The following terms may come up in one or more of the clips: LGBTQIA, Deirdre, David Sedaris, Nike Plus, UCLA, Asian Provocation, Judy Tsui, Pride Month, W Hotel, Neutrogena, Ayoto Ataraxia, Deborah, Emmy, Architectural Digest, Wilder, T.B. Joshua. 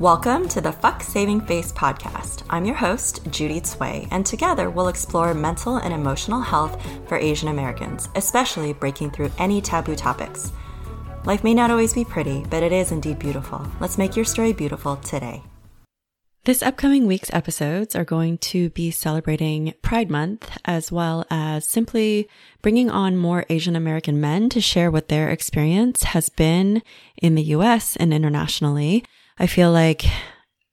Welcome to the Fuck Saving Face podcast. I'm your host, Judy Tsui, and together we'll explore mental and emotional health for Asian Americans, especially breaking through any taboo topics. Life may not always be pretty, but it is indeed beautiful. Let's make your story beautiful today. This upcoming week's episodes are going to be celebrating Pride Month, as well as simply bringing on more Asian American men to share what their experience has been in the US and internationally. I feel like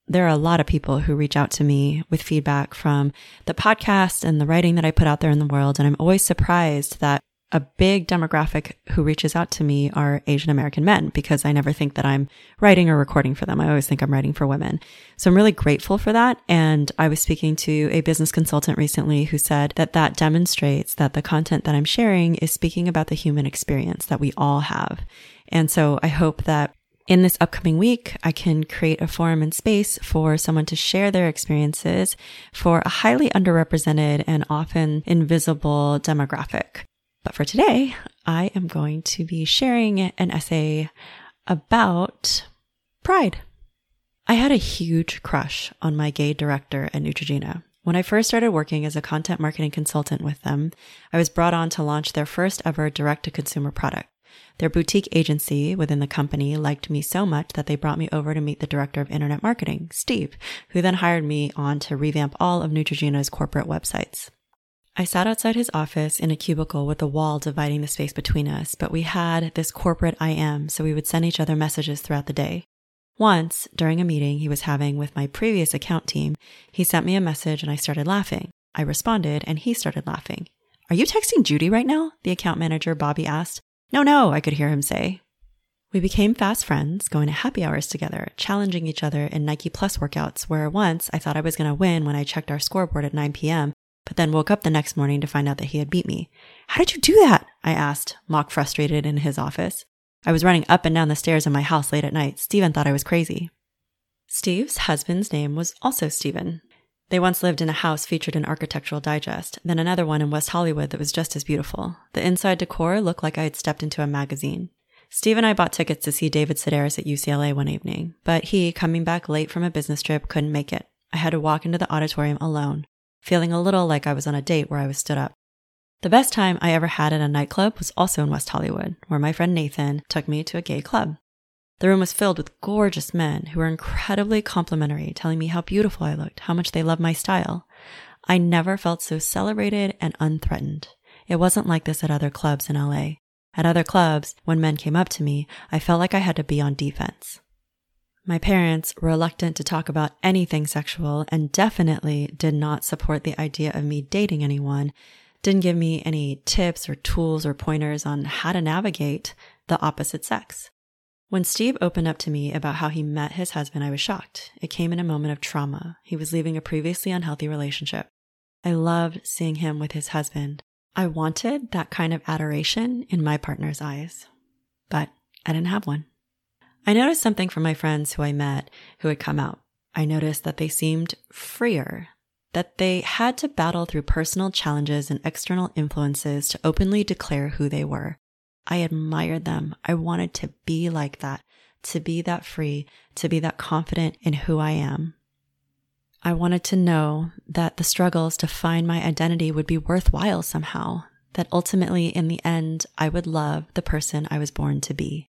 there are a lot of people who reach out to me with feedback from the podcast and the writing that I put out there in the world, and I'm always surprised that a big demographic who reaches out to me are Asian American men, because I never think that I'm writing or recording for them. I always think I'm writing for women. So I'm really grateful for that. And I was speaking to a business consultant recently who said that that demonstrates that the content that I'm sharing is speaking about the human experience that we all have. And so I hope that in this upcoming week, I can create a forum and space for someone to share their experiences for a highly underrepresented and often invisible demographic. But for today, I am going to be sharing an essay about pride. I had a huge crush on my gay director at Neutrogena. When I first started working as a content marketing consultant with them, I was brought on to launch their first ever direct-to-consumer product. Their boutique agency within the company liked me so much that they brought me over to meet the director of internet marketing, Steve, who then hired me on to revamp all of Neutrogena's corporate websites. I sat outside his office in a cubicle with a wall dividing the space between us, but we had this corporate IM, so we would send each other messages throughout the day. Once, during a meeting he was having with my previous account team, he sent me a message and I started laughing. I responded and he started laughing. "Are you texting Judy right now?" the account manager, Bobby, asked. No, I could hear him say. We became fast friends, going to happy hours together, challenging each other in Nike Plus workouts, where once I thought I was going to win when I checked our scoreboard at 9 p.m., but then woke up the next morning to find out that he had beat me. "How did you do that?" I asked, mock frustrated in his office. I was running up and down the stairs in my house late at night. Steven thought I was crazy. Steve's husband's name was also Steven. They once lived in a house featured in Architectural Digest, then another one in West Hollywood that was just as beautiful. The inside decor looked like I had stepped into a magazine. Steve and I bought tickets to see David Sedaris at UCLA one evening, but he, coming back late from a business trip, couldn't make it. I had to walk into the auditorium alone, feeling a little like I was on a date where I was stood up. The best time I ever had at a nightclub was also in West Hollywood, where my friend Nathan took me to a gay club. The room was filled with gorgeous men who were incredibly complimentary, telling me how beautiful I looked, how much they loved my style. I never felt so celebrated and unthreatened. It wasn't like this at other clubs in LA. At other clubs, when men came up to me, I felt like I had to be on defense. My parents were reluctant to talk about anything sexual and definitely did not support the idea of me dating anyone, didn't give me any tips or tools or pointers on how to navigate the opposite sex. When Steve opened up to me about how he met his husband, I was shocked. It came in a moment of trauma. He was leaving a previously unhealthy relationship. I loved seeing him with his husband. I wanted that kind of adoration in my partner's eyes, but I didn't have one. I noticed something from my friends who I met who had come out. I noticed that they seemed freer, that they had to battle through personal challenges and external influences to openly declare who they were. I admired them. I wanted to be like that, to be that free, to be that confident in who I am. I wanted to know that the struggles to find my identity would be worthwhile somehow, that ultimately in the end, I would love the person I was born to be.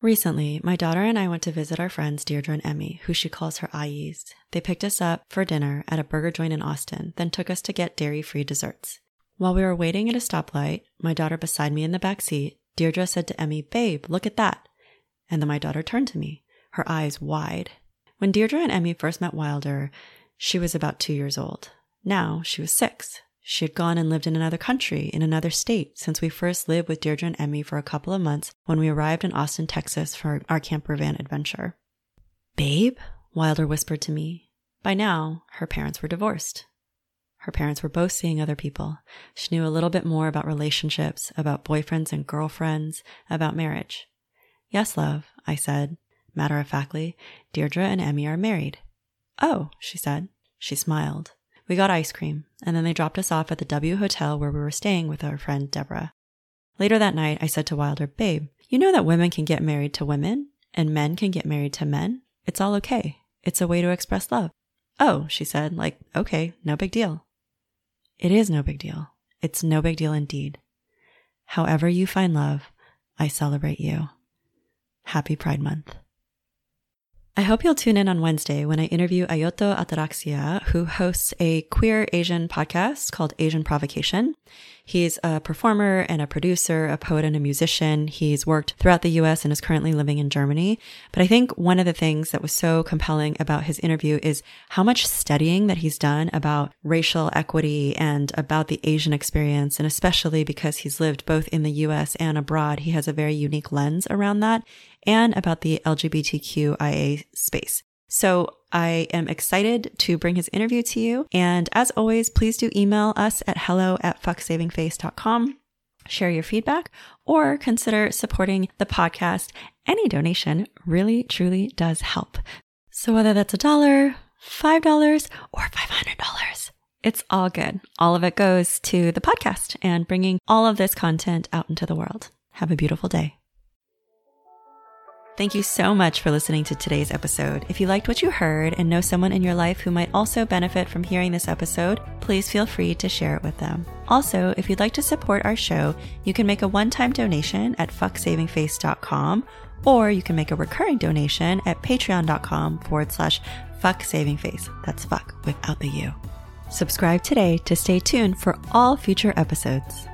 Recently, my daughter and I went to visit our friends Deirdre and Emmy, who she calls her IEs. They picked us up for dinner at a burger joint in Austin, then took us to get dairy-free desserts. While we were waiting at a stoplight, my daughter beside me in the back seat, Deirdre said to Emmy, "Babe, look at that." And then my daughter turned to me, her eyes wide. When Deirdre and Emmy first met Wilder, she was about 2 years old. Now she was 6. She had gone and lived in another country, in another state, since we first lived with Deirdre and Emmy for a couple of months when we arrived in Austin, Texas for our camper van adventure. "Babe," Wilder whispered to me. By now, her parents were divorced. Her parents were both seeing other people. She knew a little bit more about relationships, about boyfriends and girlfriends, about marriage. "Yes, love," I said, matter-of-factly, "Deirdre and Emmy are married." "Oh," she said. She smiled. We got ice cream, and then they dropped us off at the W Hotel where we were staying with our friend Deborah. Later that night, I said to Wilder, "Babe, you know that women can get married to women and men can get married to men? It's all okay. It's a way to express love. Oh, she said, like, okay, no big deal. It is no big deal. It's no big deal indeed. However you find love, I celebrate you. Happy Pride Month. I hope you'll tune in on Wednesday when I interview Ayoto Ataraxia, who hosts a queer Asian podcast called Asian Provocation. He's a performer and a producer, a poet and a musician. He's worked throughout the US and is currently living in Germany. But I think one of the things that was so compelling about his interview is how much studying that he's done about racial equity and about the Asian experience. And especially because he's lived both in the US and abroad, he has a very unique lens around that, and about the LGBTQIA space. So I am excited to bring his interview to you. And as always, please do email us at hello@fucksavingface.com. Share your feedback or consider supporting the podcast. Any donation really, truly does help. So whether that's $1, $5, or $500, it's all good. All of it goes to the podcast and bringing all of this content out into the world. Have a beautiful day. Thank you so much for listening to today's episode. If you liked what you heard and know someone in your life who might also benefit from hearing this episode, please feel free to share it with them. Also, if you'd like to support our show, you can make a one-time donation at fucksavingface.com, or you can make a recurring donation at patreon.com/fucksavingface. That's fuck without the U. Subscribe today to stay tuned for all future episodes.